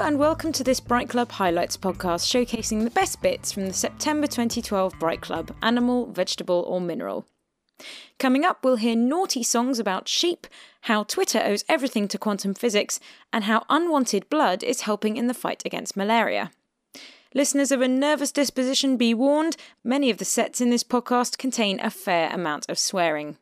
Hello and welcome to this Bright Club Highlights podcast, showcasing the best bits from the September 2012 Bright Club, animal, vegetable or mineral. Coming up, we'll hear naughty songs about sheep, how Twitter owes everything to quantum physics, and how unwanted blood is helping in the fight against malaria. Listeners of a nervous disposition, be warned, many of the sets in this podcast contain a fair amount of swearing.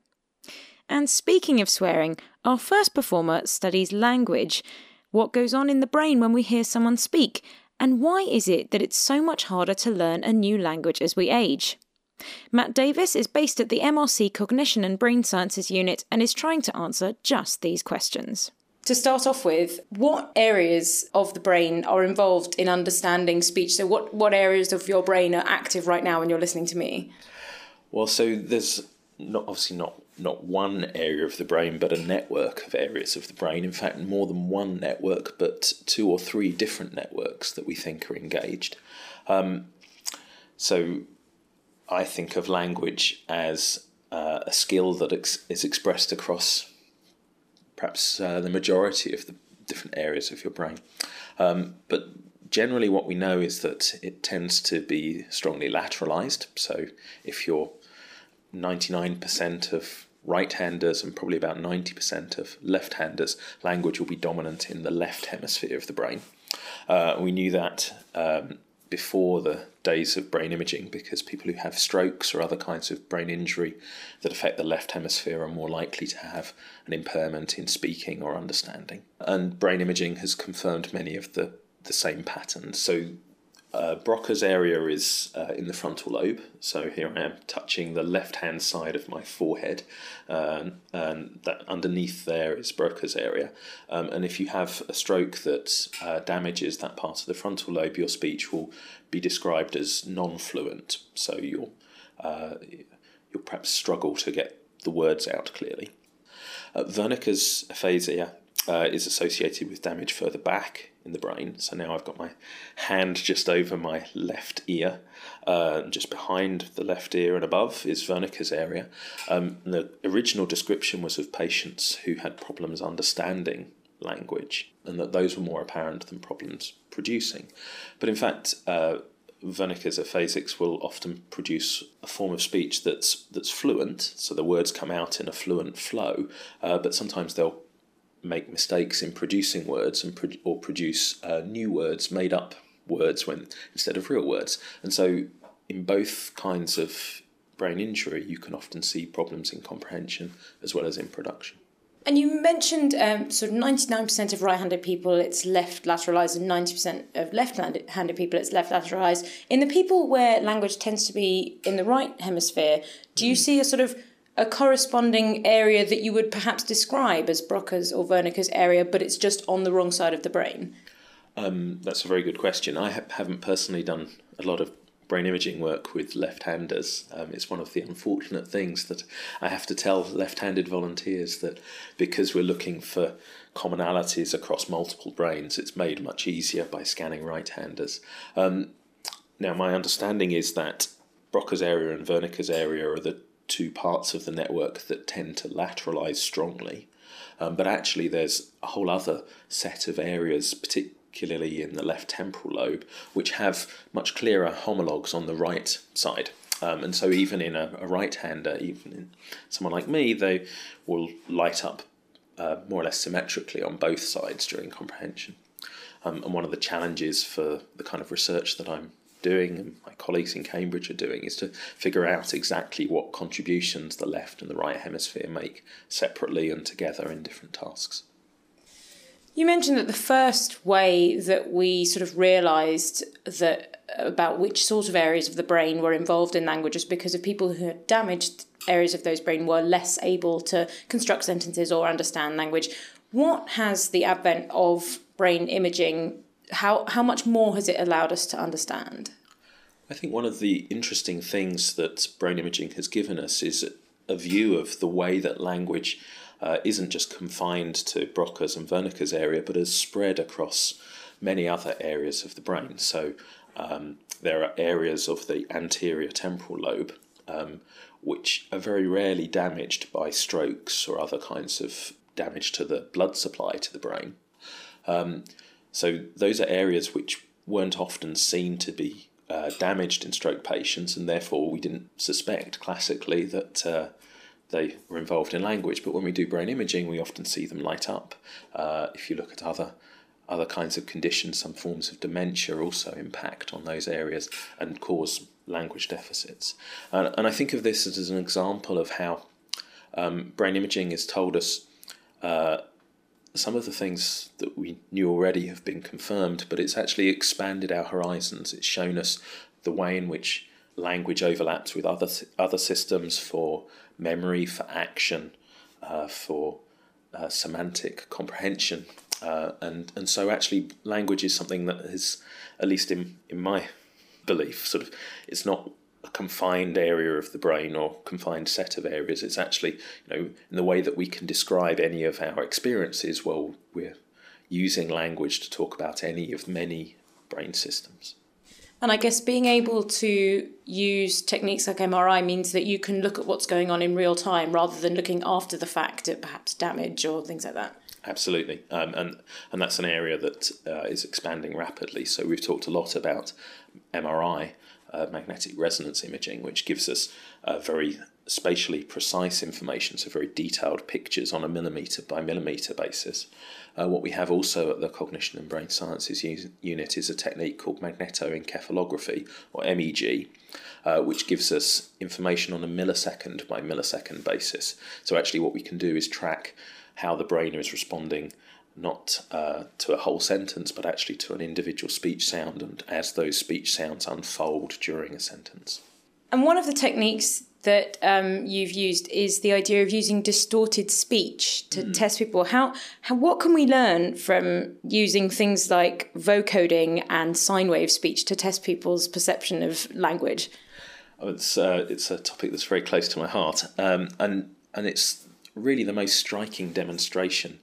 And speaking of swearing, our first performer studies language. What goes on in the brain when we hear someone speak? And why is it that it's so much harder to learn a new language as we age? Matt Davis is based at the MRC Cognition and Brain Sciences Unit and is trying to answer just these questions. To start off with, what areas of the brain are involved in understanding speech? So what areas of your brain are active right now when you're listening to me? Well, so there's not one area of the brain, but a network of areas of the brain. In fact, more than one network, but two or three different networks that we think are engaged. So I think of language as a skill that is expressed across perhaps the majority of the different areas of your brain. But generally what we know is that it tends to be strongly lateralised. So if you're 99% of right-handers and probably about 90% of left-handers, language will be dominant in the left hemisphere of the brain. We knew that before the days of brain imaging, because people who have strokes or other kinds of brain injury that affect the left hemisphere are more likely to have an impairment in speaking or understanding. And brain imaging has confirmed many of the same patterns. So Broca's area is in the frontal lobe, so here I am touching the left-hand side of my forehead, and that underneath there is Broca's area. And if you have a stroke that damages that part of the frontal lobe, your speech will be described as non-fluent, so you'll perhaps struggle to get the words out clearly. Wernicke's aphasia is associated with damage further back in the brain. So now I've got my hand just over my left ear, just behind the left ear and above is Wernicke's area. The original description was of patients who had problems understanding language, and that those were more apparent than problems producing. But in fact, Wernicke's aphasics will often produce a form of speech that's fluent, so the words come out in a fluent flow, but sometimes they'll make mistakes in producing words and produce new words, made up words instead of real words. And so in both kinds of brain injury, you can often see problems in comprehension as well as in production. And you mentioned sort of 99% of right-handed people, it's left lateralised, and 90% of left-handed people, it's left lateralised. In the people where language tends to be in the right hemisphere, do you see a sort of a corresponding area that you would perhaps describe as Broca's or Wernicke's area, but it's just on the wrong side of the brain? That's a very good question. I haven't personally done a lot of brain imaging work with left-handers. It's one of the unfortunate things that I have to tell left-handed volunteers, that because we're looking for commonalities across multiple brains, it's made much easier by scanning right-handers. Now, my understanding is that Broca's area and Wernicke's area are the two parts of the network that tend to lateralise strongly. But actually there's a whole other set of areas, particularly in the left temporal lobe, which have much clearer homologues on the right side. And so even in a right-hander, even in someone like me, they will light up more or less symmetrically on both sides during comprehension. And one of the challenges for the kind of research that I'm doing and my colleagues in Cambridge are doing is to figure out exactly what contributions the left and the right hemisphere make separately and together in different tasks. You mentioned that the first way that we sort of realised that about which sort of areas of the brain were involved in language is because of people who had damaged areas of those brain were less able to construct sentences or understand language. What has the advent of brain imaging, how much more has it allowed us to understand? I think one of the interesting things that brain imaging has given us is a view of the way that language isn't just confined to Broca's and Wernicke's area, but has spread across many other areas of the brain. So there are areas of the anterior temporal lobe which are very rarely damaged by strokes or other kinds of damage to the blood supply to the brain. So those are areas which weren't often seen to be damaged in stroke patients, and therefore we didn't suspect classically that they were involved in language. But when we do brain imaging, we often see them light up. If you look at other kinds of conditions, some forms of dementia also impact on those areas and cause language deficits. And I think of this as an example of how brain imaging has told us some of the things that we knew already have been confirmed, but it's actually expanded our horizons. It's shown us the way in which language overlaps with other systems for memory, for action, for semantic comprehension. And so actually language is something that is, at least in my belief, sort of, it's not a confined area of the brain or confined set of areas. It's actually, in the way that we can describe any of our experiences, well, we're using language to talk about any of many brain systems. And I guess being able to use techniques like MRI means that you can look at what's going on in real time rather than looking after the fact at perhaps damage or things like that. Absolutely. And that's an area that is expanding rapidly. So we've talked a lot about MRI, magnetic resonance imaging, which gives us very spatially precise information, so very detailed pictures on a millimetre by millimetre basis. What we have also at the Cognition and Brain Sciences Unit is a technique called magnetoencephalography, or MEG, which gives us information on a millisecond by millisecond basis. So actually what we can do is track how the brain is responding, not to a whole sentence, but actually to an individual speech sound, and as those speech sounds unfold during a sentence. And one of the techniques that you've used is the idea of using distorted speech to test people. What can we learn from using things like vocoding and sine wave speech to test people's perception of language? Oh, it's a topic that's very close to my heart, and it's really the most striking demonstration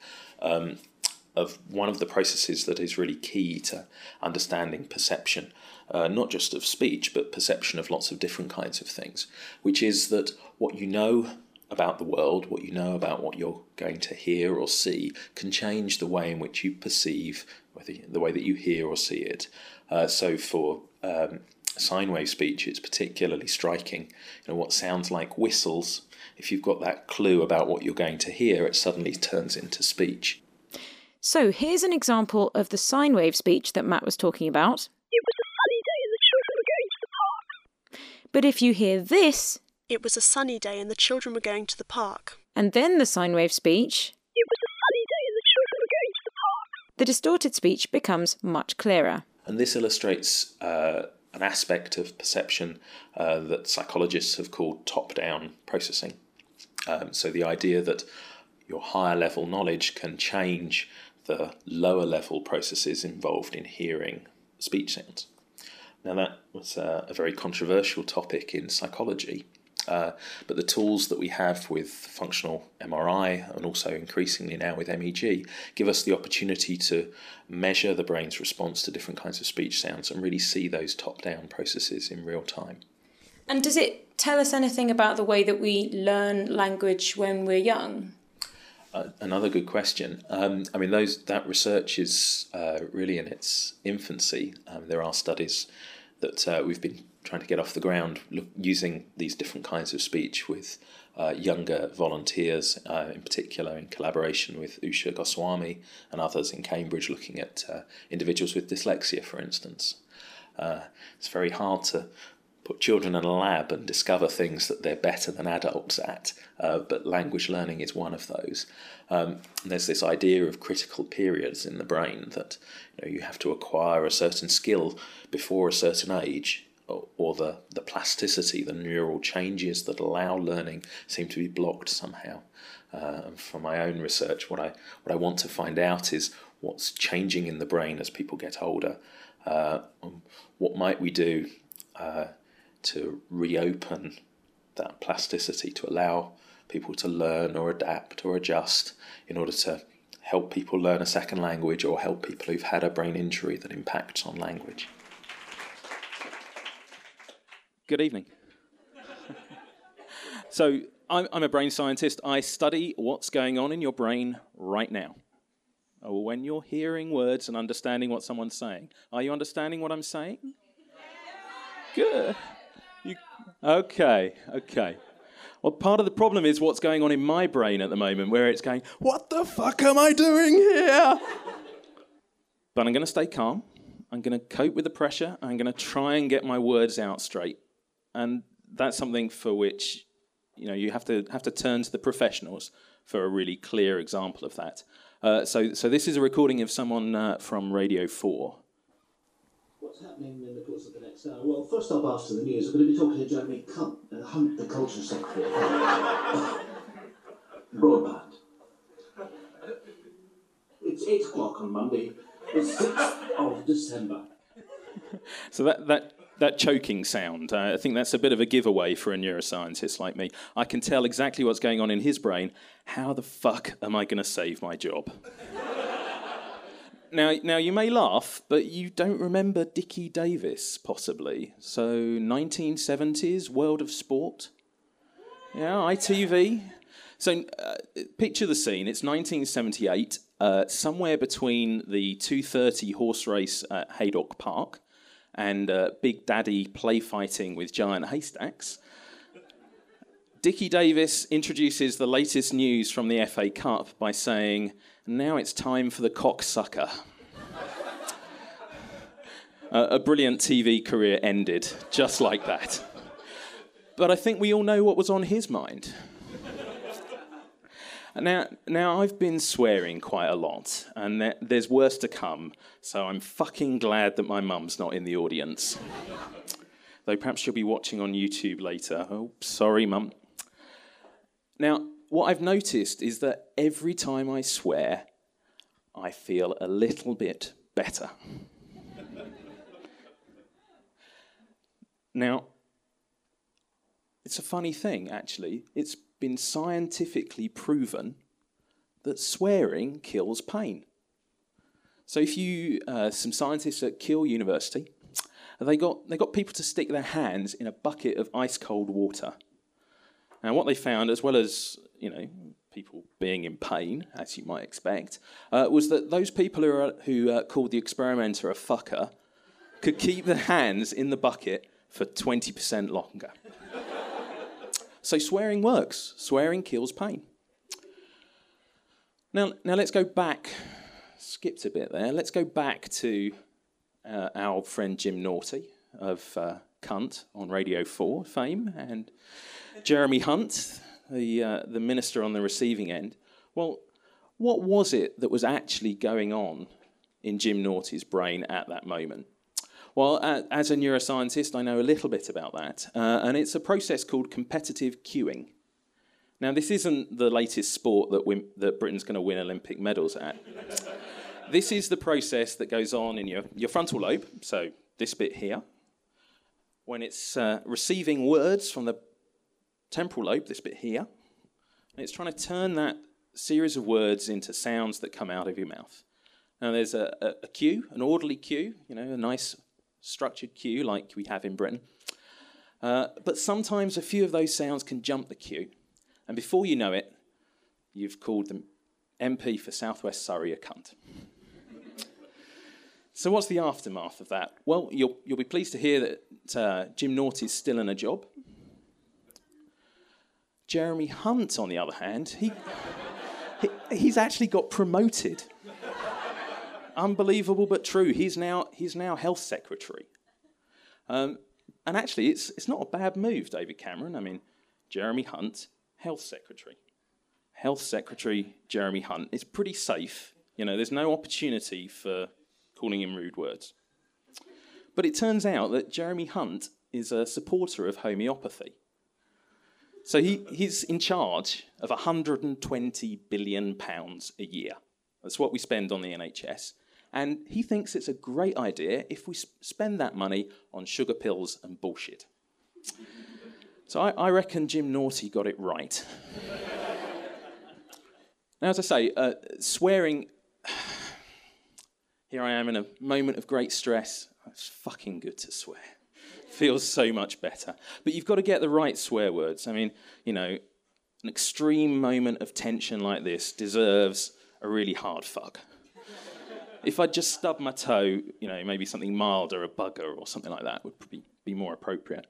of one of the processes that is really key to understanding perception, not just of speech, but perception of lots of different kinds of things, which is that what you know about the world, what you know about what you're going to hear or see, can change the way in which you perceive, the way that you hear or see it. So for sine wave speech, it's particularly striking. What sounds like whistles, if you've got that clue about what you're going to hear, it suddenly turns into speech. So here's an example of the sine wave speech that Matt was talking about. It was a sunny day and the children were going to the park. But if you hear this... It was a sunny day and the children were going to the park. And then the sine wave speech... It was a sunny day and the children were going to the park. The distorted speech becomes much clearer. And this illustrates an aspect of perception that psychologists have called top-down processing. So the idea that your higher level knowledge can change the lower level processes involved in hearing speech sounds. Now that was a very controversial topic in psychology, but the tools that we have with functional MRI and also increasingly now with MEG give us the opportunity to measure the brain's response to different kinds of speech sounds and really see those top-down processes in real time. And does it tell us anything about the way that we learn language when we're young? Another good question. That research is really in its infancy. There are studies that we've been trying to get off the ground using these different kinds of speech with younger volunteers, in particular in collaboration with Usha Goswami and others in Cambridge, looking at individuals with dyslexia, for instance. It's very hard to put children in a lab and discover things that they're better than adults at, but language learning is one of those. There's this idea of critical periods in the brain that you have to acquire a certain skill before a certain age, or the plasticity, the neural changes that allow learning seem to be blocked somehow. From my own research, what I want to find out is what's changing in the brain as people get older. What might we do to reopen that plasticity, to allow people to learn or adapt or adjust in order to help people learn a second language or help people who've had a brain injury that impacts on language. Good evening. So I'm a brain scientist. I study what's going on in your brain right now. Oh, when you're hearing words and understanding what someone's saying. Are you understanding what I'm saying? Good. Okay. Well, part of the problem is what's going on in my brain at the moment, where it's going, what the fuck am I doing here? But I'm going to stay calm. I'm going to cope with the pressure. I'm going to try and get my words out straight. And that's something for which, you know, you have to turn to the professionals for a really clear example of that. So this is a recording of someone from Radio 4. What's happening in the course of the next hour? Well, first up after the news, I'm going to be talking to Jeremy Hunt, the Culture Secretary. Broadband. It's 8 o'clock on Monday, the 6th of December. So that choking sound, I think that's a bit of a giveaway for a neuroscientist like me. I can tell exactly what's going on in his brain. How the fuck am I going to save my job? Now, you may laugh, but you don't remember Dickie Davis, possibly. So, 1970s, World of Sport. Yeah, ITV. So, picture the scene. It's 1978, somewhere between the 2:30 horse race at Haydock Park and Big Daddy play fighting with giant haystacks. Dickie Davis introduces the latest news from the FA Cup by saying, now it's time for the cocksucker. A brilliant TV career ended, just like that. But I think we all know what was on his mind. Now, I've been swearing quite a lot, and there's worse to come, so I'm fucking glad that my mum's not in the audience. Though perhaps she'll be watching on YouTube later. Oh, sorry, Mum. Now, what I've noticed is that every time I swear, I feel a little bit better. Now, it's a funny thing, actually. It's been scientifically proven that swearing kills pain. So if you, some scientists at Keele University, they got people to stick their hands in a bucket of ice-cold water. And what they found, as well as, you know, people being in pain, as you might expect, was that those people who called the experimenter a fucker could keep their hands in the bucket for 20% longer. So swearing works. Swearing kills pain. Now let's go back. Skipped a bit there. Let's go back to our old friend Jim Naughtie of Cunt on Radio 4 fame and Jeremy Hunt, the minister on the receiving end. Well, what was it that was actually going on in Jim Naughtie's brain at that moment? Well, as a neuroscientist, I know a little bit about that, and it's a process called competitive cueing. Now, this isn't the latest sport that Britain's going to win Olympic medals at. This is the process that goes on in your frontal lobe, so this bit here, when it's receiving words from the temporal lobe, this bit here, and it's trying to turn that series of words into sounds that come out of your mouth. Now, there's a cue, an orderly cue, you know, a nice structured cue like we have in Britain. But sometimes a few of those sounds can jump the cue, and before you know it, you've called the MP for South West Surrey a cunt. So what's the aftermath of that? Well, you'll be pleased to hear that Jim Naughtie's still in a job. Jeremy Hunt, on the other hand, he's actually got promoted. Unbelievable but true. He's now health secretary. And actually, it's not a bad move, David Cameron. I mean, Jeremy Hunt, health secretary. Health secretary Jeremy Hunt. It's pretty safe. You know, there's no opportunity for calling him rude words. But it turns out that Jeremy Hunt is a supporter of homeopathy. So he's in charge of £120 billion a year. That's what we spend on the NHS. And he thinks it's a great idea if we spend that money on sugar pills and bullshit. So I reckon Jim Naughtie got it right. Now, as I say, swearing... Here I am in a moment of great stress. It's fucking good to swear. Feels so much better. But you've got to get the right swear words. I mean, you know, an extreme moment of tension like this deserves a really hard fuck. If I'd just stubbed my toe, you know, maybe something milder, a bugger or something like that would probably be more appropriate.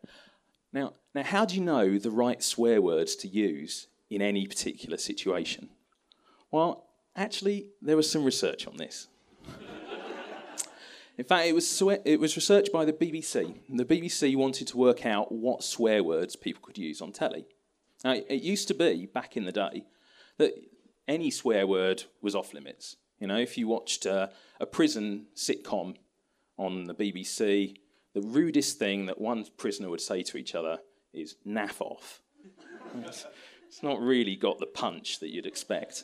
Now, how do you know the right swear words to use in any particular situation? Well, actually, there was some research on this. In fact, it was research by the BBC. The BBC wanted to work out what swear words people could use on telly. Now, it used to be, back in the day, that any swear word was off limits. You know, if you watched a prison sitcom on the BBC, the rudest thing that one prisoner would say to each other is naff off. It's not really got the punch that you'd expect.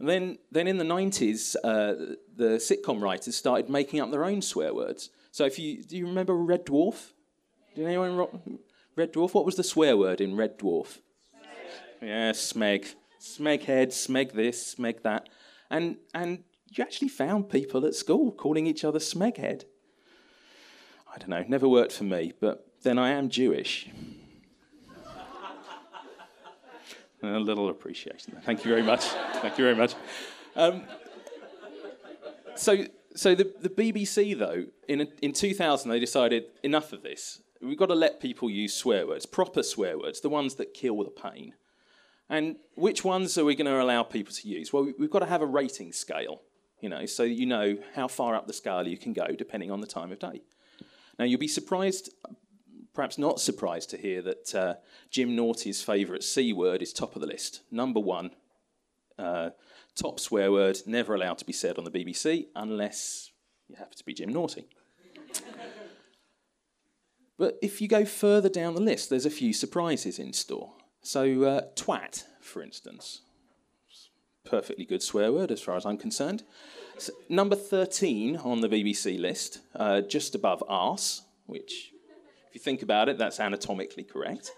And then in the 90s, the sitcom writers started making up their own swear words. So do you remember Red Dwarf? Did anyone? Red Dwarf? What was the swear word in Red Dwarf? Smeg. Yeah, smeg. Smeghead, smeg this, smeg that. And you actually found people at school calling each other smeghead. I don't know, never worked for me, but then I am Jewish. A little appreciation. Thank you very much. Thank you very much. So the BBC, though, in 2000, they decided, enough of this. We've got to let people use swear words, proper swear words, the ones that kill the pain. And which ones are we going to allow people to use? Well, we've got to have a rating scale, you know, so that you know how far up the scale you can go, depending on the time of day. Now, you'll be surprised, perhaps not surprised, to hear that Jim Naughty's favourite C word is top of the list. Number one, top swear word, never allowed to be said on the BBC, unless you happen to be Jim Naughtie. But if you go further down the list, there's a few surprises in store. So twat, for instance. Perfectly good swear word as far as I'm concerned. So, number 13 on the BBC list, just above arse, which, if you think about it, that's anatomically correct.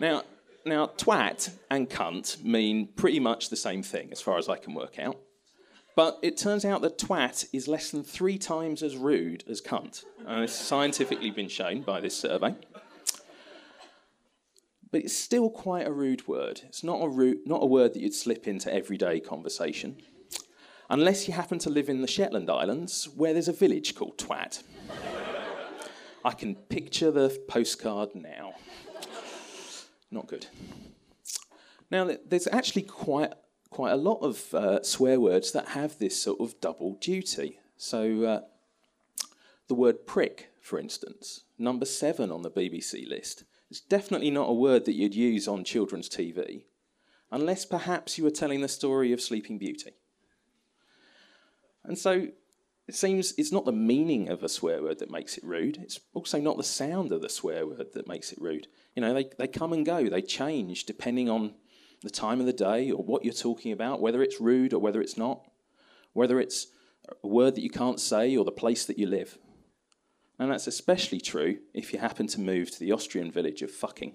Now, twat and cunt mean pretty much the same thing as far as I can work out. But it turns out that twat is less than 3 times as rude as cunt. And it's scientifically been shown by this survey. But it's still quite a rude word. It's not a word that you'd slip into everyday conversation, unless you happen to live in the Shetland Islands, where there's a village called Twat. I can picture the postcard now. Not good. Now, there's actually quite a lot of swear words that have this sort of double duty. So the word prick, for instance, number 7 on the BBC list. It's definitely not a word that you'd use on children's TV, unless perhaps you were telling the story of Sleeping Beauty. And so it seems it's not the meaning of a swear word that makes it rude, it's also not the sound of the swear word that makes it rude. You know, they come and go, they change depending on the time of the day or what you're talking about, whether it's rude or whether it's not, whether it's a word that you can't say or the place that you live. And that's especially true if you happen to move to the Austrian village of fucking.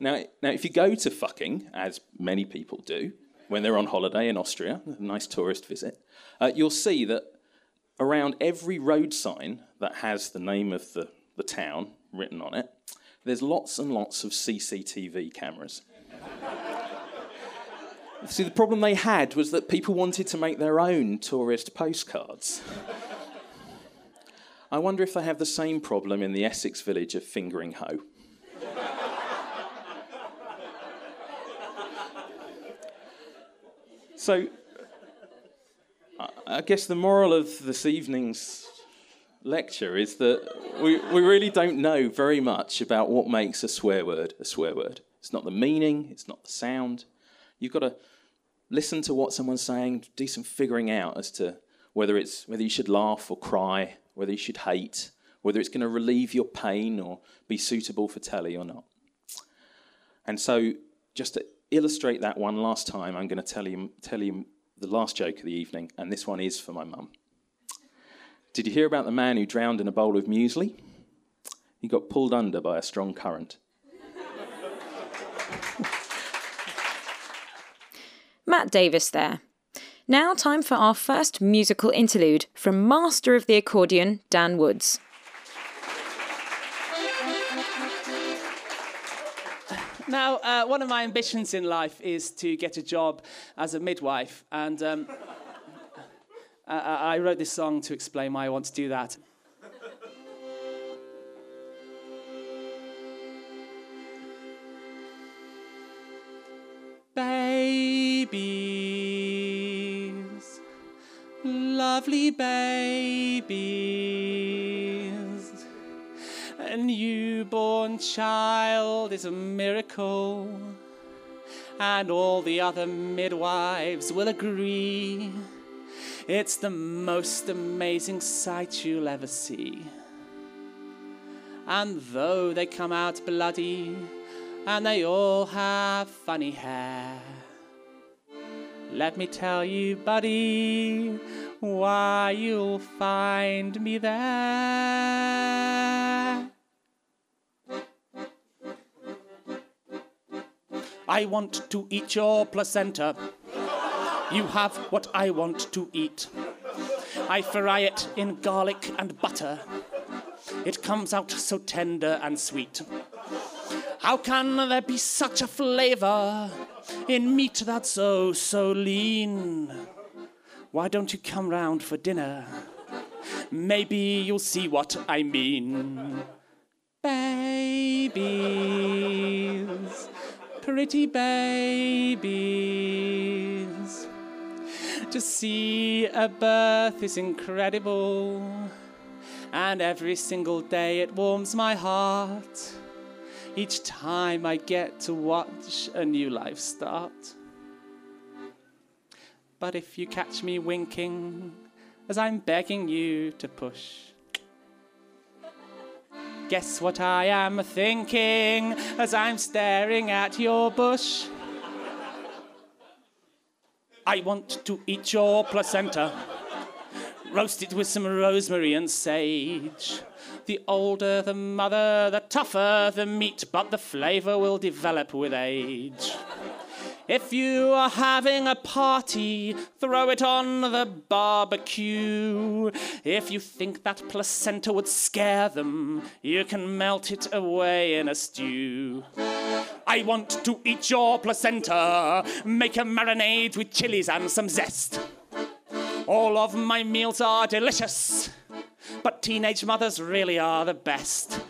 Now, if you go to fucking, as many people do, when they're on holiday in Austria, a nice tourist visit, you'll see that around every road sign that has the name of the town written on it, there's lots and lots of CCTV cameras. See, the problem they had was that people wanted to make their own tourist postcards. I wonder if they have the same problem in the Essex village of Fingeringhoe. So, I guess the moral of this evening's lecture is that we really don't know very much about what makes a swear word a swear word. It's not the meaning, it's not the sound. You've got to listen to what someone's saying, do some figuring out as to whether you should laugh or cry, whether you should hate, whether it's going to relieve your pain or be suitable for telly or not. And so, just to illustrate that one last time, I'm going to tell you the last joke of the evening, and this one is for my mum. Did you hear about the man who drowned in a bowl of muesli? He got pulled under by a strong current. Matt Davis there. Now time for our first musical interlude from master of the accordion, Dan Woods. Now, one of my ambitions in life is to get a job as a midwife, and I wrote this song to explain why I want to do that. Babies, lovely babies, a newborn child is a miracle, and all the other midwives will agree, it's the most amazing sight you'll ever see. And though they come out bloody, and they all have funny hair, let me tell you, buddy, why you'll find me there. I want to eat your placenta. You have what I want to eat. I fry it in garlic and butter. It comes out so tender and sweet. How can there be such a flavour in meat that's oh so lean? Why don't you come round for dinner? Maybe you'll see what I mean. Babies, pretty babies. To see a birth is incredible, and every single day it warms my heart. Each time I get to watch a new life start. But if you catch me winking as I'm begging you to push, guess what I am thinking as I'm staring at your bush? I want to eat your placenta, roast it with some rosemary and sage. The older the mother, the tougher the meat, but the flavour will develop with age. If you are having a party, throw it on the barbecue. If you think that placenta would scare them, you can melt it away in a stew. I want to eat your placenta. Make a marinade with chilies and some zest. All of my meals are delicious, but teenage mothers really are the best.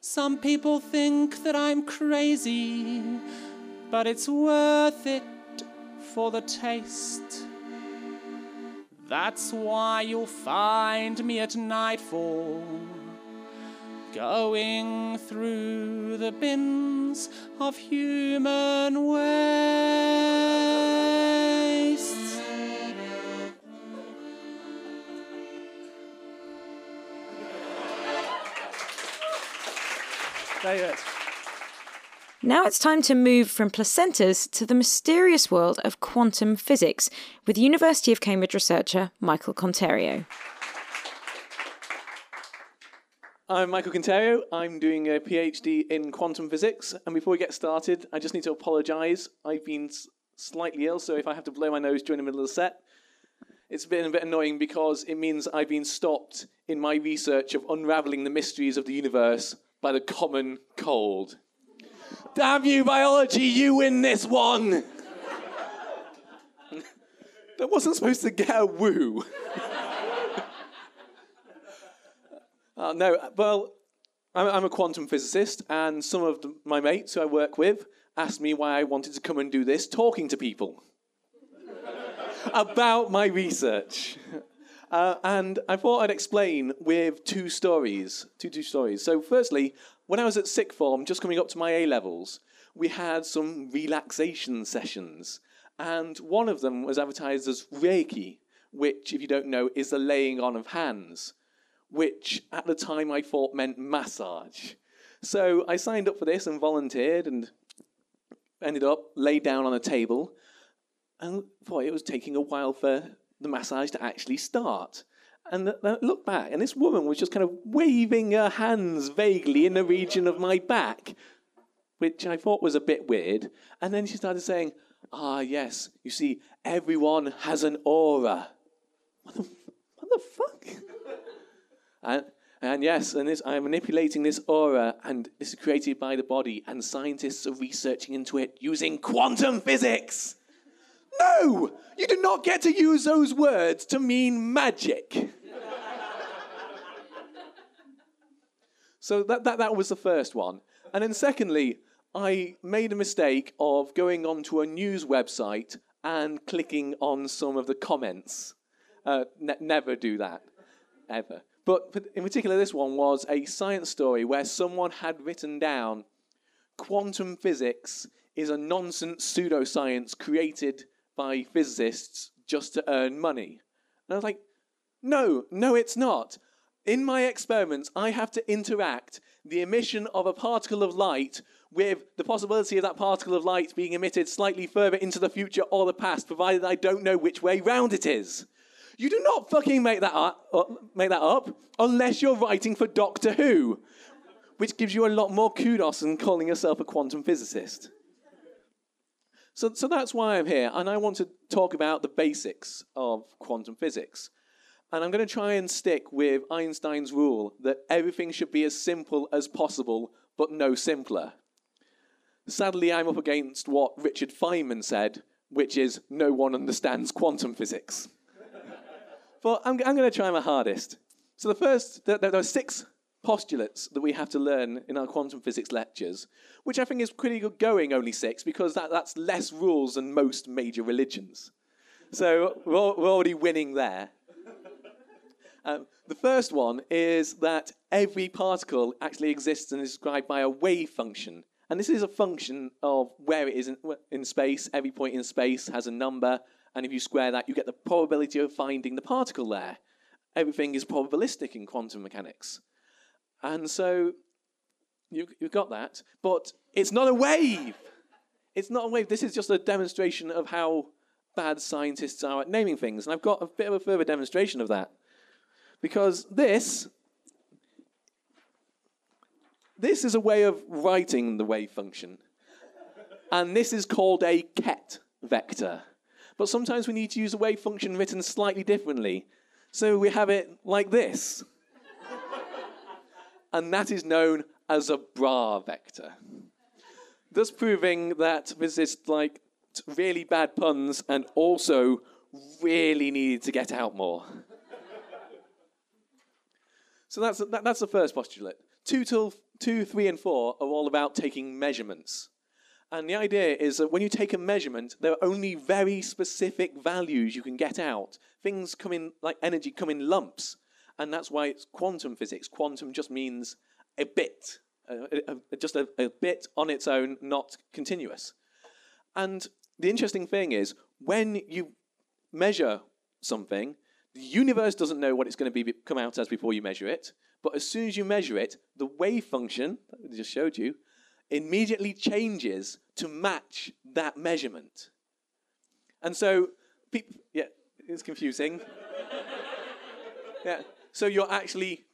Some people think that I'm crazy, but it's worth it for the taste. That's why you'll find me at nightfall, going through the bins of human waste. Now it's time to move from placentas to the mysterious world of quantum physics with University of Cambridge researcher Michael Conterio. I'm Michael Conterio. I'm doing a PhD in quantum physics. And before we get started, I just need to apologise. I've been slightly ill, so if I have to blow my nose during the middle of the set, it's been a bit annoying because it means I've been stopped in my research of unravelling the mysteries of the universe by the common cold. Damn you, biology, you win this one! That wasn't supposed to get a woo. Oh, no, well, I'm a quantum physicist, and some of my mates who I work with asked me why I wanted to come and do this, talking to people about my research. And I thought I'd explain with two stories. So firstly, when I was at sixth form, just coming up to my A-levels, we had some relaxation sessions. And one of them was advertised as Reiki, which, if you don't know, is the laying on of hands, which at the time I thought meant massage. So I signed up for this and volunteered and ended up laid down on a table. And boy, it was taking a while for the massage to actually start. And look back, and this woman was just kind of waving her hands vaguely in the region of my back, which I thought was a bit weird. And then she started saying, "Ah, yes, you see, everyone has an aura." What the fuck? And And yes, and this, I'm manipulating this aura, and this is created by the body, and scientists are researching into it using quantum physics. No! You do not get to use those words to mean magic. So that was the first one. And then secondly, I made a mistake of going onto a news website and clicking on some of the comments. Never do that, ever. But in particular, this one was a science story where someone had written down, quantum physics is a nonsense pseudoscience created by physicists just to earn money. And I was like, no, it's not. In my experiments, I have to interact the emission of a particle of light with the possibility of that particle of light being emitted slightly further into the future or the past, provided I don't know which way round it is. You do not fucking make that up unless you're writing for Doctor Who, which gives you a lot more kudos than calling yourself a quantum physicist. So that's why I'm here, and I want to talk about the basics of quantum physics. And I'm going to try and stick with Einstein's rule that everything should be as simple as possible, but no simpler. Sadly, I'm up against what Richard Feynman said, which is, no one understands quantum physics. But I'm going to try my hardest. So there are 6 postulates that we have to learn in our quantum physics lectures, which I think is pretty good going, only 6, because that's less rules than most major religions. So we're already winning there. The first one is that every particle actually exists and is described by a wave function. And this is a function of where it is in space. Every point in space has a number. And if you square that, you get the probability of finding the particle there. Everything is probabilistic in quantum mechanics. And so you've got that. But it's not a wave. It's not a wave. This is just a demonstration of how bad scientists are at naming things. And I've got a bit of a further demonstration of that. Because this is a way of writing the wave function. And this is called a ket vector. But sometimes we need to use a wave function written slightly differently. So we have it like this. And that is known as a Bra vector. Thus proving that physicists like really bad puns and also really needed to get out more. So that's the first postulate. 2, 3, and 4 are all about taking measurements. And the idea is that when you take a measurement, there are only very specific values you can get out. Things come in, like energy, come in lumps. And that's why it's quantum physics. Quantum just means a bit. Just a bit on its own, not continuous. And the interesting thing is, when you measure something, the universe doesn't know what it's going to come out as before you measure it. But as soon as you measure it, the wave function that I just showed you immediately changes to match that measurement. And so, yeah, it's confusing. Yeah, so you're actually,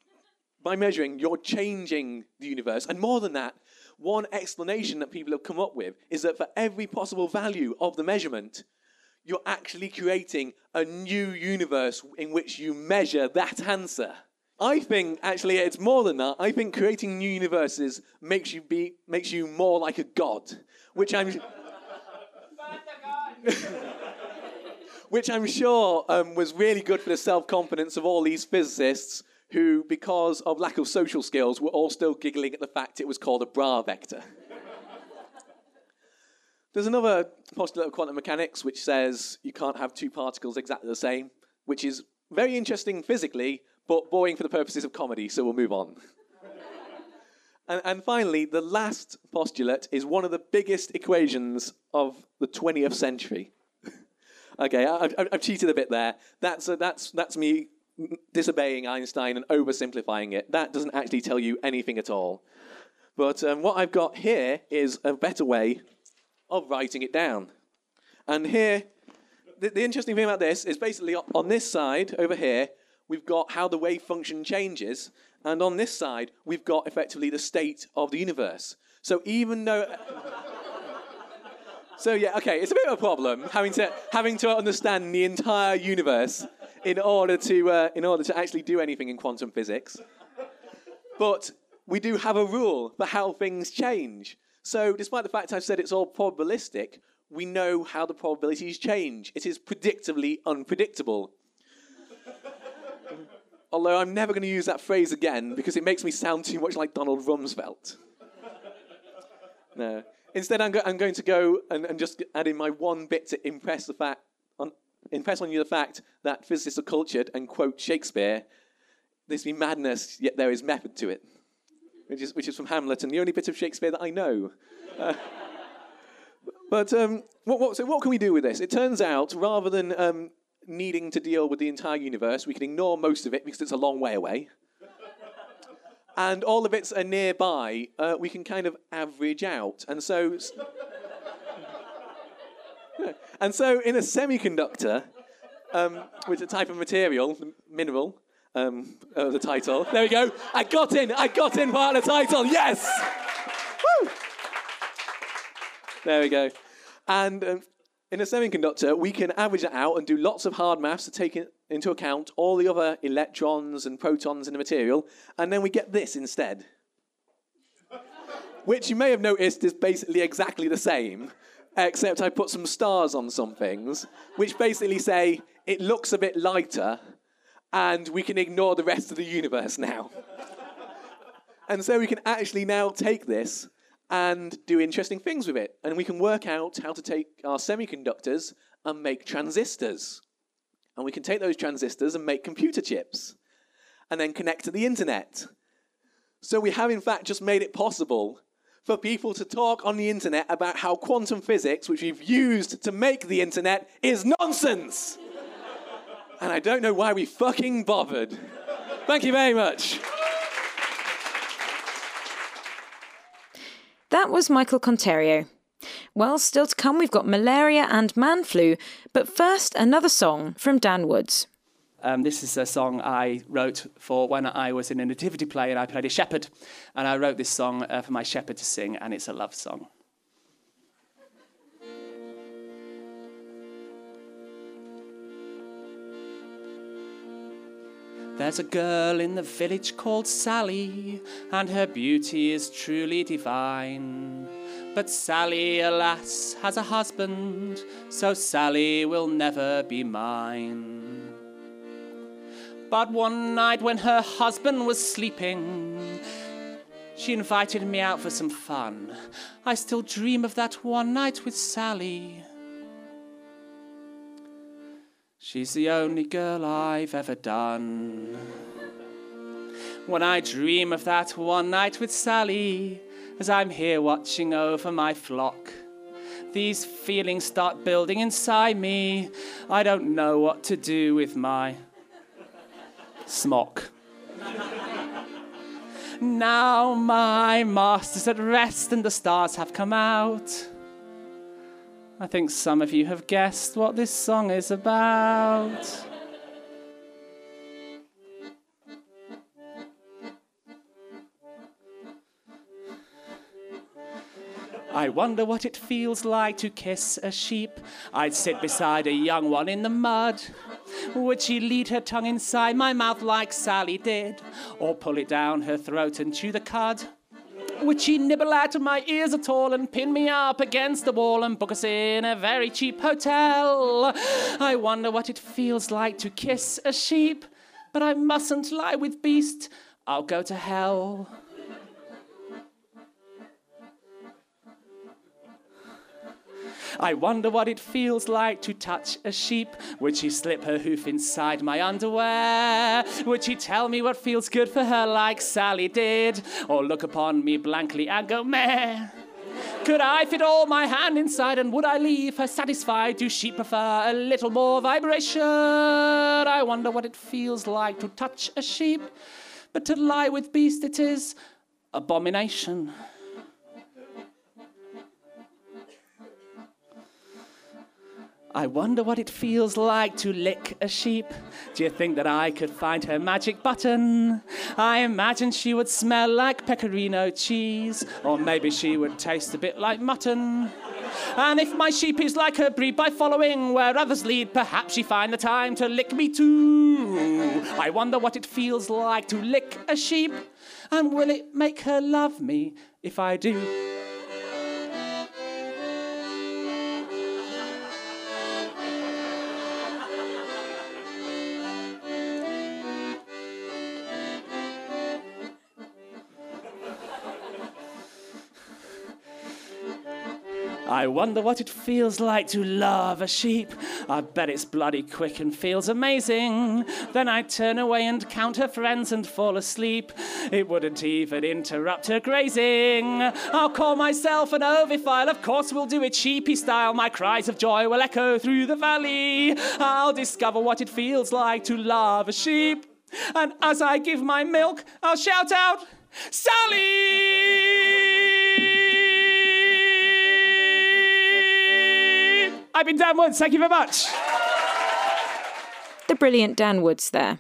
by measuring, you're changing the universe. And more than that, one explanation that people have come up with is that for every possible value of the measurement, you're actually creating a new universe in which you measure that answer. I think, actually, it's more than that. I think creating new universes makes you more like a god, which I'm sure was really good for the self-confidence of all these physicists who, because of lack of social skills, were all still giggling at the fact it was called a Bra vector. There's another postulate of quantum mechanics which says you can't have 2 particles exactly the same, which is very interesting physically, but boring for the purposes of comedy, so we'll move on. and finally, the last postulate is one of the biggest equations of the 20th century. Okay, I've cheated a bit there. That's me disobeying Einstein and oversimplifying it. That doesn't actually tell you anything at all. But what I've got here is a better way of writing it down. And here, the interesting thing about this is basically on this side over here, we've got how the wave function changes, and on this side, we've got effectively the state of the universe. So even though... So yeah, okay, it's a bit of a problem having to understand the entire universe in order to actually do anything in quantum physics. But we do have a rule for how things change. So despite the fact I've said it's all probabilistic, we know how the probabilities change. It is predictably unpredictable. Although I'm never going to use that phrase again because it makes me sound too much like Donald Rumsfeld. No. Instead, I'm going to go and just add in my one bit to impress on you the fact that physicists are cultured and quote Shakespeare. There's been madness, yet there is method to it. Which is from Hamlet, and the only bit of Shakespeare that I know. So what can we do with this? It turns out, rather than needing to deal with the entire universe, we can ignore most of it because it's a long way away. And all the bits are nearby. We can kind of average out. And so, in a semiconductor, which is a type of material, mineral, the title. There we go. I got in part of the title. Yes. Woo! There we go. And in a semiconductor, we can average it out and do lots of hard maths to take into account all the other electrons and protons in the material, and then we get this instead, which you may have noticed is basically exactly the same, except I put some stars on some things, which basically say it looks a bit lighter. And we can ignore the rest of the universe now. And so we can actually now take this and do interesting things with it. And we can work out how to take our semiconductors and make transistors. And we can take those transistors and make computer chips. And then connect to the internet. So we have, in fact, just made it possible for people to talk on the internet about how quantum physics, which we've used to make the internet, is nonsense. And I don't know why we fucking bothered. Thank you very much. That was Michael Conterio. Well, still to come, we've got malaria and man flu. But first, another song from Dan Woods. This is a song I wrote for when I was in a nativity play and I played a shepherd. And I wrote this song for my shepherd to sing, and it's a love song. There's a girl in the village called Sally, and her beauty is truly divine. But Sally, alas, has a husband, so Sally will never be mine. But one night when her husband was sleeping, she invited me out for some fun. I still dream of that one night with Sally. She's the only girl I've ever done. When I dream of that one night with Sally, as I'm here watching over my flock, these feelings start building inside me. I don't know what to do with my smock. Now my mast is at rest and the stars have come out. I think some of you have guessed what this song is about. I wonder what it feels like to kiss a sheep. I'd sit beside a young one in the mud. Would she lead her tongue inside my mouth like Sally did? Or pull it down her throat and chew the cud? Would she nibble out of my ears at all and pin me up against the wall and book us in a very cheap hotel? I wonder what it feels like to kiss a sheep, but I mustn't lie with beast. I'll go to hell. I wonder what it feels like to touch a sheep. Would she slip her hoof inside my underwear? Would she tell me what feels good for her like Sally did? Or look upon me blankly and go, meh? Could I fit all my hand inside and would I leave her satisfied? Do sheep prefer a little more vibration? I wonder what it feels like to touch a sheep, but to lie with beast it is abomination. I wonder what it feels like to lick a sheep. Do you think that I could find her magic button? I imagine she would smell like pecorino cheese, or maybe she would taste a bit like mutton. And if my sheep is like her breed by following where others lead, perhaps she find the time to lick me too. I wonder what it feels like to lick a sheep, And will it make her love me if I do? I wonder what it feels like to love a sheep. I bet it's bloody quick and feels amazing. Then I turn away and count her friends and fall asleep. It wouldn't even interrupt her grazing. I'll call myself an ovophile. Of course we'll do it sheepy style. My cries of joy will echo through the valley. I'll discover what it feels like to love a sheep. And as I give my milk, I'll shout out, Sally! I've been Dan Woods, thank you very much. The brilliant Dan Woods there.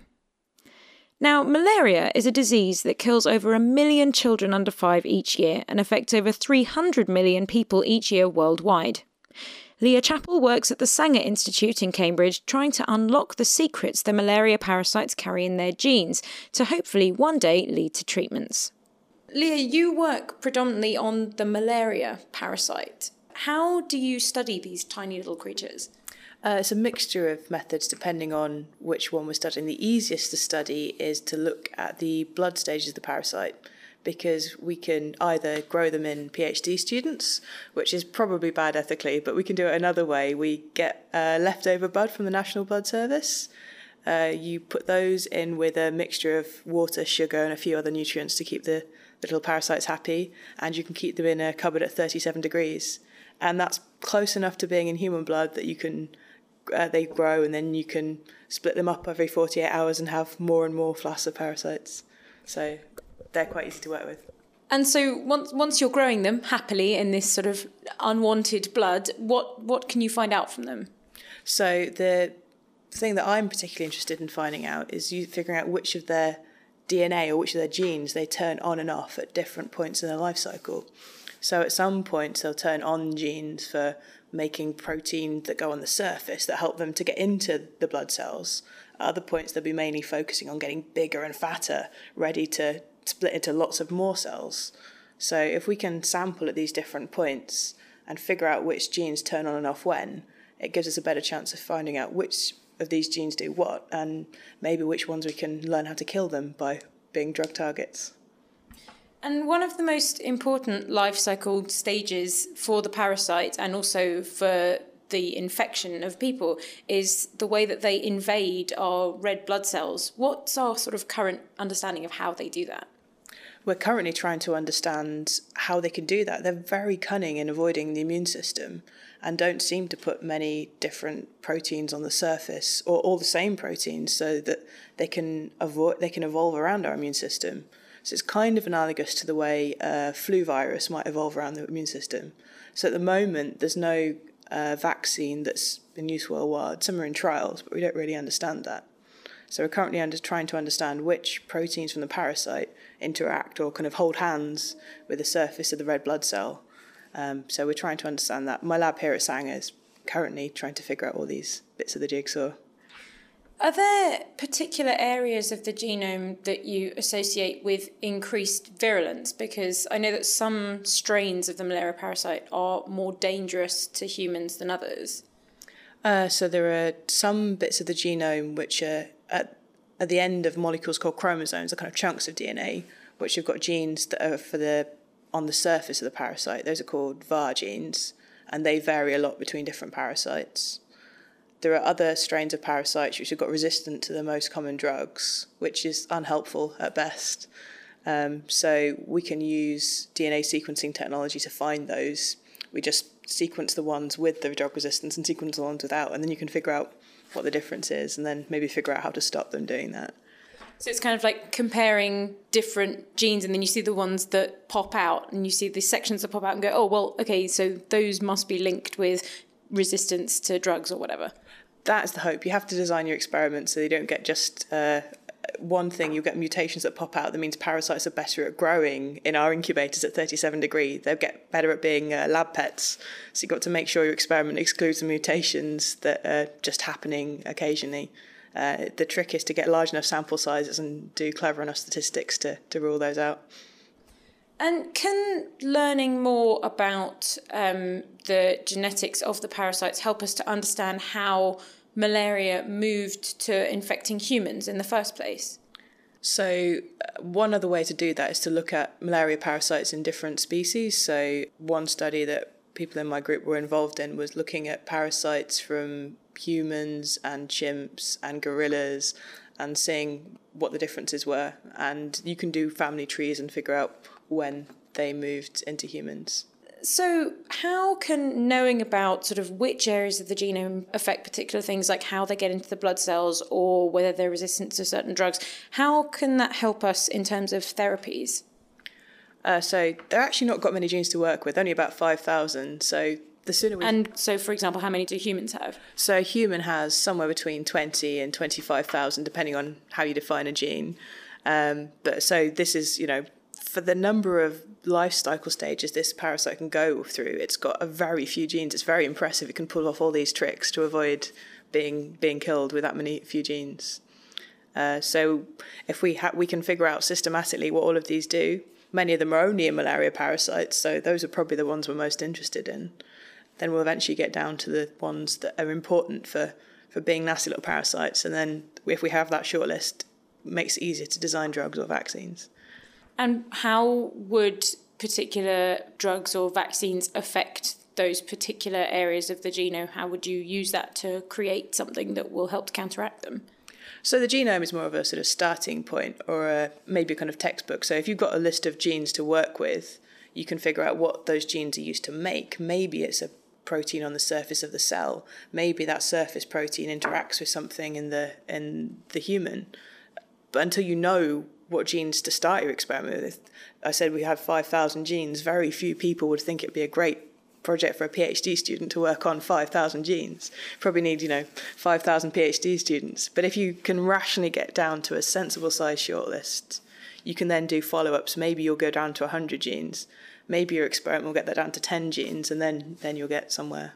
Now, malaria is a disease that kills over 1 million children under 5 each year and affects over 300 million people each year worldwide. Leah Chappell works at the Sanger Institute in Cambridge trying to unlock the secrets the malaria parasites carry in their genes to hopefully one day lead to treatments. Leah, you work predominantly on the malaria parasite. How do you study these tiny little creatures? It's a mixture of methods depending on which one we're studying. The easiest to study is to look at the blood stages of the parasite, because we can either grow them in PhD students, which is probably bad ethically, but we can do it another way. We get leftover blood from the National Blood Service. You put those in with a mixture of water, sugar and a few other nutrients to keep the little parasites happy, and you can keep them in a cupboard at 37 degrees. And that's close enough to being in human blood that you can they grow, and then you can split them up every 48 hours and have more and more flasks of parasites. So they're quite easy to work with. And so once you're growing them happily in this sort of unwanted blood, what can you find out from them? So the thing that I'm particularly interested in finding out is figuring out which of their DNA or which of their genes they turn on and off at different points in their life cycle. So at some points they'll turn on genes for making protein that go on the surface that help them to get into the blood cells. At other points they'll be mainly focusing on getting bigger and fatter, ready to split into lots of more cells. So if we can sample at these different points and figure out which genes turn on and off when, it gives us a better chance of finding out which of these genes do what, and maybe which ones we can learn how to kill them by being drug targets. And one of the most important life cycle stages for the parasite and also for the infection of people is the way that they invade our red blood cells. What's our sort of current understanding of how they do that? We're currently trying to understand how they can do that. They're very cunning in avoiding the immune system and don't seem to put many different proteins on the surface, or all the same proteins, so that they can evolve around our immune system. So it's kind of analogous to the way a flu virus might evolve around the immune system. So at the moment, there's no vaccine that's been used worldwide. Some are in trials, but we don't really understand that. So we're currently trying to understand which proteins from the parasite interact or kind of hold hands with the surface of the red blood cell. So we're trying to understand that. My lab here at Sanger is currently trying to figure out all these bits of the jigsaw. Are there particular areas of the genome that you associate with increased virulence? Because I know that some strains of the malaria parasite are more dangerous to humans than others. So there are some bits of the genome which are at the end of molecules called chromosomes, the kind of chunks of DNA, which have got genes that are on the surface of the parasite. Those are called VAR genes, and they vary a lot between different parasites. There are other strains of parasites which have got resistant to the most common drugs, which is unhelpful at best. So we can use DNA sequencing technology to find those. We just sequence the ones with the drug resistance and sequence the ones without, and then you can figure out what the difference is and then maybe figure out how to stop them doing that. So it's kind of like comparing different genes, and then you see the ones that pop out, and you see the sections that pop out and go, oh, well, okay, so those must be linked with resistance to drugs or whatever. That's the hope. You have to design your experiments so you don't get just one thing. You'll get mutations that pop out. That means parasites are better at growing in our incubators at 37 degrees. They'll get better at being lab pets. So you've got to make sure your experiment excludes the mutations that are just happening occasionally. The trick is to get large enough sample sizes and do clever enough statistics to rule those out. And can learning more about the genetics of the parasites help us to understand how malaria moved to infecting humans in the first place? So one other way to do that is to look at malaria parasites in different species. So one study that people in my group were involved in was looking at parasites from humans and chimps and gorillas and seeing what the differences were. And you can do family trees and figure out when they moved into humans. So how can knowing about sort of which areas of the genome affect particular things, like how they get into the blood cells or whether they're resistant to certain drugs, how can that help us in terms of therapies? So they're actually not got many genes to work with, only about 5,000. So the sooner we... And so, for example, how many do humans have? So a human has somewhere between 20 and 25,000, depending on how you define a gene. But so this is, you know, for the number of life cycle stages this parasite can go through, it's got a very few genes. It's very impressive. It can pull off all these tricks to avoid being killed with that many few genes. So if we can figure out systematically what all of these do, many of them are only in malaria parasites, so those are probably the ones we're most interested in. Then we'll eventually get down to the ones that are important for being nasty little parasites, and then if we have that shortlist, it makes it easier to design drugs or vaccines. And how would particular drugs or vaccines affect those particular areas of the genome? How would you use that to create something that will help to counteract them? So the genome is more of a sort of starting point or maybe a kind of textbook. So if you've got a list of genes to work with, you can figure out what those genes are used to make. Maybe it's a protein on the surface of the cell. Maybe that surface protein interacts with something in the human. But until you know what genes to start your experiment with. I said we have 5,000 genes. Very few people would think it'd be a great project for a PhD student to work on 5,000 genes. Probably need, 5,000 PhD students. But if you can rationally get down to a sensible size shortlist, you can then do follow-ups. Maybe you'll go down to 100 genes. Maybe your experiment will get that down to 10 genes, and then you'll get somewhere.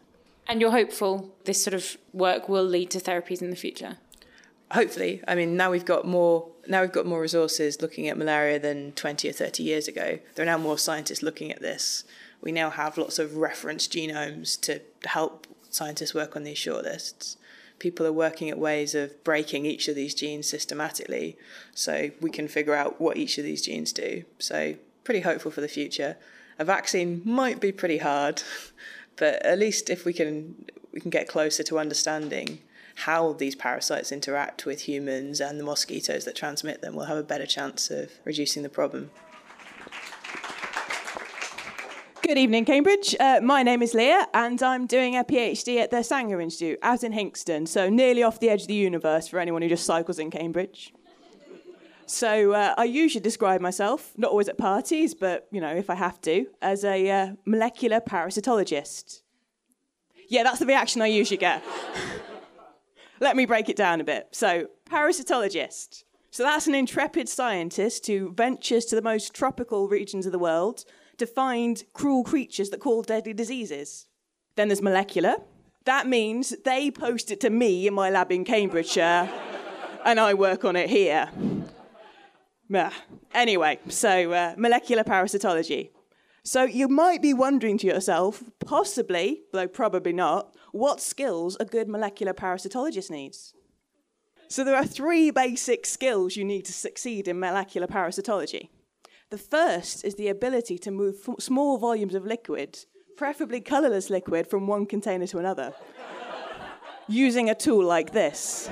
And you're hopeful this sort of work will lead to therapies in the future? Hopefully. I mean, now we've got more resources looking at malaria than 20 or 30 years ago. There are now more scientists looking at this. We now have lots of reference genomes to help scientists work on these shortlists. People are working at ways of breaking each of these genes systematically, so we can figure out what each of these genes do. So pretty hopeful for the future. A vaccine might be pretty hard, but at least if we can get closer to understanding how these parasites interact with humans and the mosquitoes that transmit them, will have a better chance of reducing the problem. Good evening, Cambridge. My name is Leah, and I'm doing a PhD at the Sanger Institute out in Hinkston, so nearly off the edge of the universe for anyone who just cycles in Cambridge. So I usually describe myself, not always at parties, but, if I have to, as a molecular parasitologist. Yeah, that's the reaction I usually get. Let me break it down a bit. So, parasitologist. So that's an intrepid scientist who ventures to the most tropical regions of the world to find cruel creatures that cause deadly diseases. Then there's molecular. That means they post it to me in my lab in Cambridgeshire, and I work on it here. Anyway, so molecular parasitology. So you might be wondering to yourself, possibly, though probably not, what skills a good molecular parasitologist needs. So there are three basic skills you need to succeed in molecular parasitology. The first is the ability to move small volumes of liquid, preferably colourless liquid, from one container to another, using a tool like this.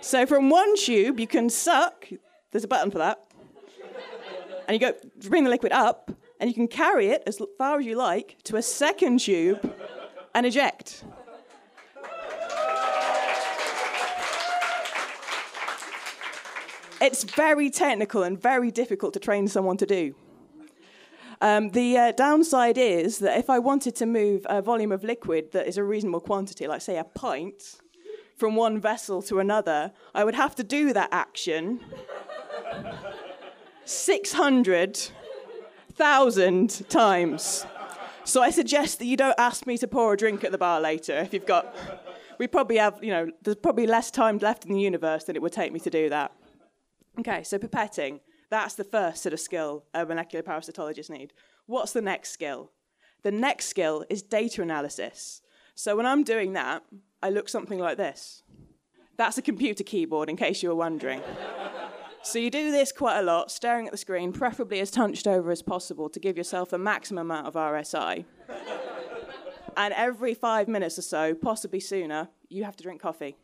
So from one tube, you can suck, there's a button for that, and you go bring the liquid up, and you can carry it as far as you like to a second tube and eject. It's very technical and very difficult to train someone to do. The downside is that if I wanted to move a volume of liquid that is a reasonable quantity, like say a pint, from one vessel to another, I would have to do that action 600,000 times. So I suggest that you don't ask me to pour a drink at the bar later if you've got we probably have, you know, there's probably less time left in the universe than it would take me to do that. Okay, so pipetting, that's the first sort of skill a molecular parasitologist need. What's the next skill? The next skill is data analysis. So when I'm doing that, I look something like this. That's a computer keyboard, in case you were wondering. So you do this quite a lot, staring at the screen, preferably as hunched over as possible to give yourself the maximum amount of RSI. And every 5 minutes or so, possibly sooner, you have to drink coffee.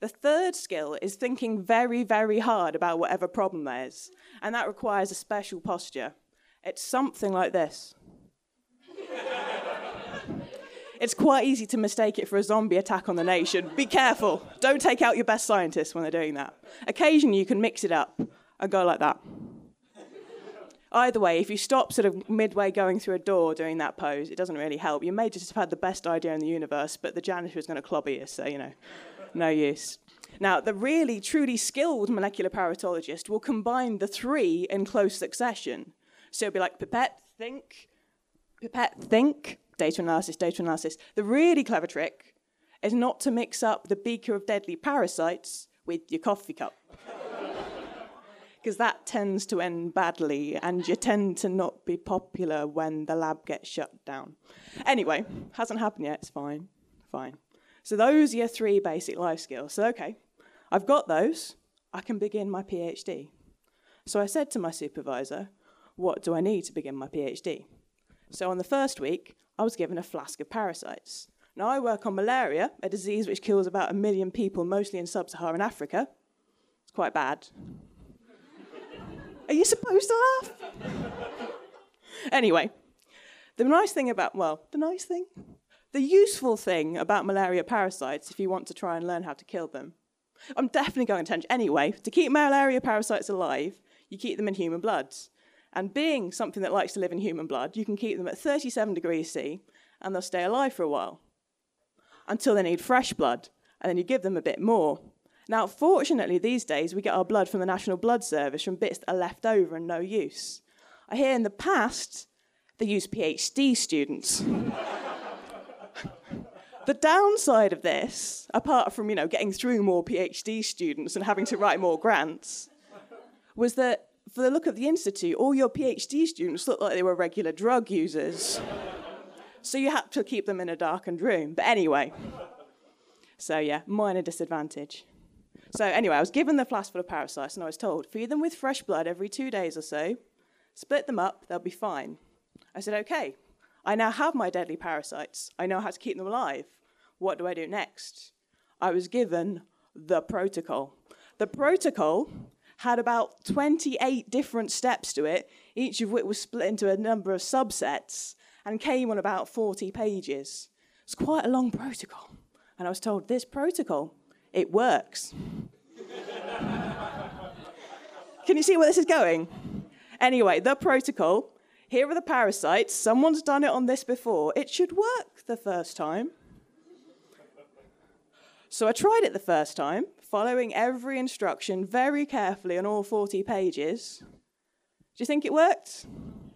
The third skill is thinking very, very hard about whatever problem there is. And that requires a special posture. It's something like this. It's quite easy to mistake it for a zombie attack on the nation. Be careful. Don't take out your best scientists when they're doing that. Occasionally, you can mix it up and go like that. Either way, if you stop sort of midway going through a door doing that pose, it doesn't really help. You may just have had the best idea in the universe, but the janitor is going to clobber you, so, you know, no use. Now, the really, truly skilled molecular parasitologist will combine the three in close succession. So it'll be like pipette, think, data analysis, data analysis. The really clever trick is not to mix up the beaker of deadly parasites with your coffee cup. Because that tends to end badly, and you tend to not be popular when the lab gets shut down. Anyway, hasn't happened yet, it's fine, fine. So those are your three basic life skills. So, okay, I've got those, I can begin my PhD. So I said to my supervisor, what do I need to begin my PhD? So on the first week, I was given a flask of parasites. Now, I work on malaria, a disease which kills about 1 million people, mostly in sub-Saharan Africa. It's quite bad. Are you supposed to laugh? Anyway, the useful thing about malaria parasites, if you want to try and learn how to kill them, I'm definitely going to tangent anyway, to keep malaria parasites alive, you keep them in human blood. And being something that likes to live in human blood, you can keep them at 37 degrees C, and they'll stay alive for a while, until they need fresh blood, and then you give them a bit more. Now, fortunately, these days, we get our blood from the National Blood Service, from bits that are left over and no use. I hear in the past, they use PhD students. The downside of this, apart from, you know, getting through more PhD students and having to write more grants, was that, for the look of the Institute, all your PhD students looked like they were regular drug users. So you had to keep them in a darkened room. But anyway, so yeah, minor disadvantage. So anyway, I was given the flask full of parasites and I was told, feed them with fresh blood every 2 days or so, split them up, they'll be fine. I said, okay, I now have my deadly parasites. I know how to keep them alive. What do I do next? I was given the protocol. The protocol had about 28 different steps to it, each of which was split into a number of subsets and came on about 40 pages. It's quite a long protocol. And I was told, this protocol, it works. Can you see where this is going? Anyway, the protocol, here are the parasites. Someone's done it on this before. It should work the first time. So I tried it the first time, following every instruction very carefully on all 40 pages. Do you think it worked?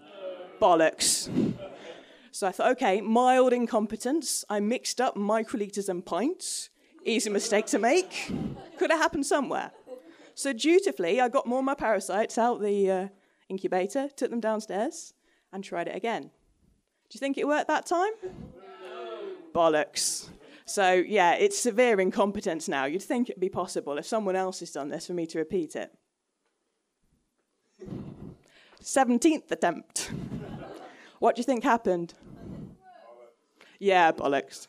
No. Bollocks. So I thought, okay, mild incompetence. I mixed up microliters and pints. Easy mistake to make. Could have happened somewhere. So dutifully, I got more of my parasites out the incubator, took them downstairs, and tried it again. Do you think it worked that time? No. Bollocks. So yeah, it's severe incompetence now. You'd think it'd be possible if someone else has done this for me to repeat it. 17th attempt. What do you think happened? Yeah, bollocks.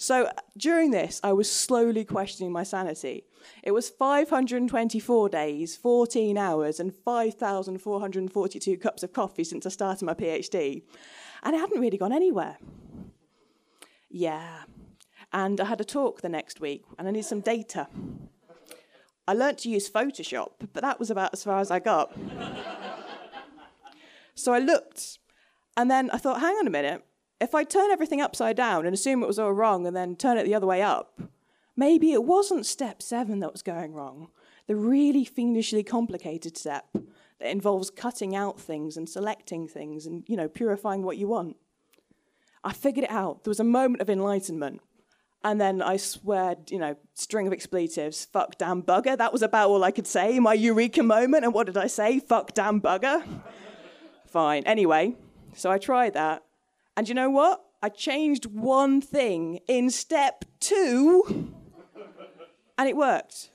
So during this, I was slowly questioning my sanity. It was 524 days, 14 hours, and 5,442 cups of coffee since I started my PhD. And it hadn't really gone anywhere. Yeah. And I had a talk the next week, and I need some data. I learnt to use Photoshop, but that was about as far as I got. So I looked, and then I thought, hang on a minute. If I turn everything upside down and assume it was all wrong and then turn it the other way up, maybe it wasn't step 7 that was going wrong, the really fiendishly complicated step that involves cutting out things and selecting things and, you know, purifying what you want. I figured it out. There was a moment of enlightenment. And then I swear, you know, string of expletives, fuck, damn, bugger. That was about all I could say, my eureka moment. And what did I say? Fuck, damn, bugger. Fine. Anyway, so I tried that. And you know what? I changed one thing in step 2, and it worked.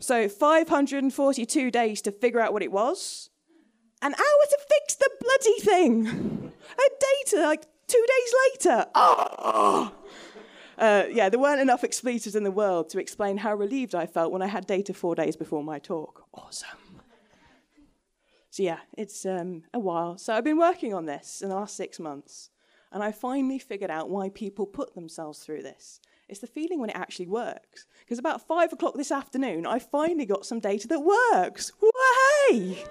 So 542 days to figure out what it was, an hour to fix the bloody thing. A day to, like, 2 days later. Oh! Yeah, there weren't enough expletives in the world to explain how relieved I felt when I had data 4 days before my talk. Awesome. So yeah, it's a while. So I've been working on this in the last 6 months, and I finally figured out why people put themselves through this. It's the feeling when it actually works. Because about 5 o'clock this afternoon, I finally got some data that works. Way!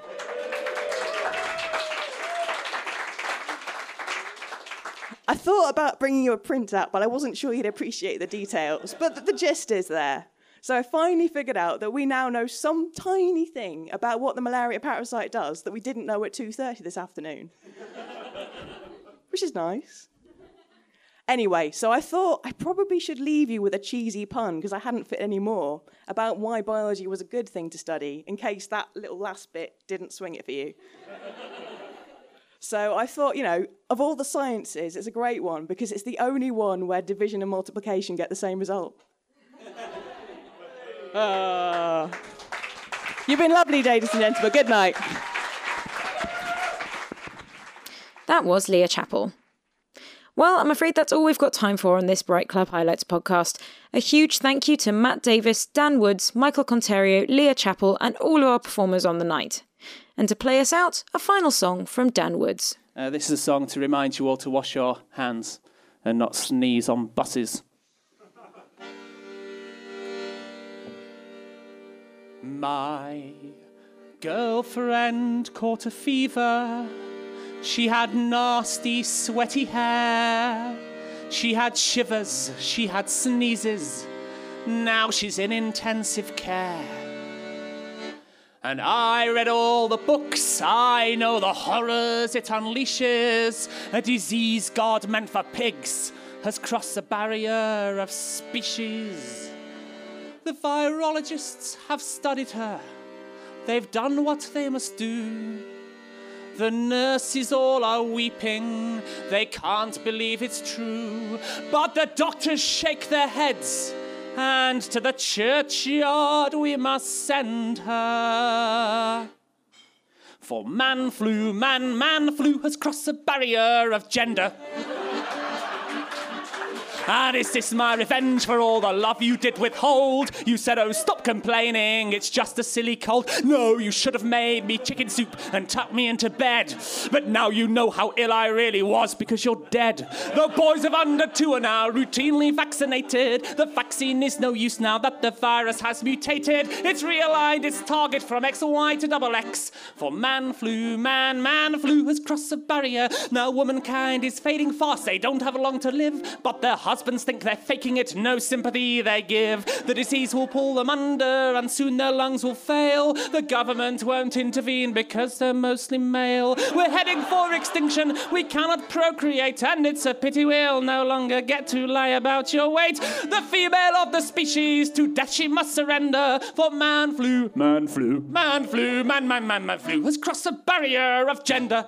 I thought about bringing you a printout, but I wasn't sure you'd appreciate the details. But the gist is there. So I finally figured out that we now know some tiny thing about what the malaria parasite does that we didn't know at 2:30 this afternoon. Which is nice. Anyway, so I thought I probably should leave you with a cheesy pun, because I hadn't fit any more, about why biology was a good thing to study, in case that little last bit didn't swing it for you. So I thought, you know, of all the sciences, it's a great one, because it's the only one where division and multiplication get the same result. You've been lovely, ladies and gentlemen. Good night. That was Leah Chappell. Well, I'm afraid that's all we've got time for on this Bright Club Highlights podcast. A huge thank you to Matt Davis, Dan Woods, Michael Conterio, Leah Chappell, and all of our performers on the night. And to play us out, a final song from Dan Woods. This is a song to remind you all to wash your hands and not sneeze on buses. My girlfriend caught a fever. She had nasty, sweaty hair. She had shivers, she had sneezes. Now she's in intensive care. And I read all the books, I know the horrors it unleashes. A disease God meant for pigs has crossed the barrier of species. The virologists have studied her. They've done what they must do. The nurses all are weeping, they can't believe it's true. But the doctors shake their heads, and to the churchyard we must send her. For man flu has crossed the barrier of gender. And is this my revenge for all the love you did withhold? You said, oh, stop complaining, it's just a silly cold. No, you should have made me chicken soup and tucked me into bed. But now you know how ill I really was because you're dead. The boys of under 2 are now routinely vaccinated. The vaccine is no use now that the virus has mutated. It's realigned its target from XY to XX. For man flu has crossed a barrier. Now womankind is fading fast. They don't have long to live, but their husbands think they're faking it, no sympathy they give. The disease will pull them under, and soon their lungs will fail. The government won't intervene because they're mostly male. We're heading for extinction, we cannot procreate, and it's a pity we'll no longer get to lie about your weight. The female of the species, to death she must surrender. For man flu has crossed the barrier of gender.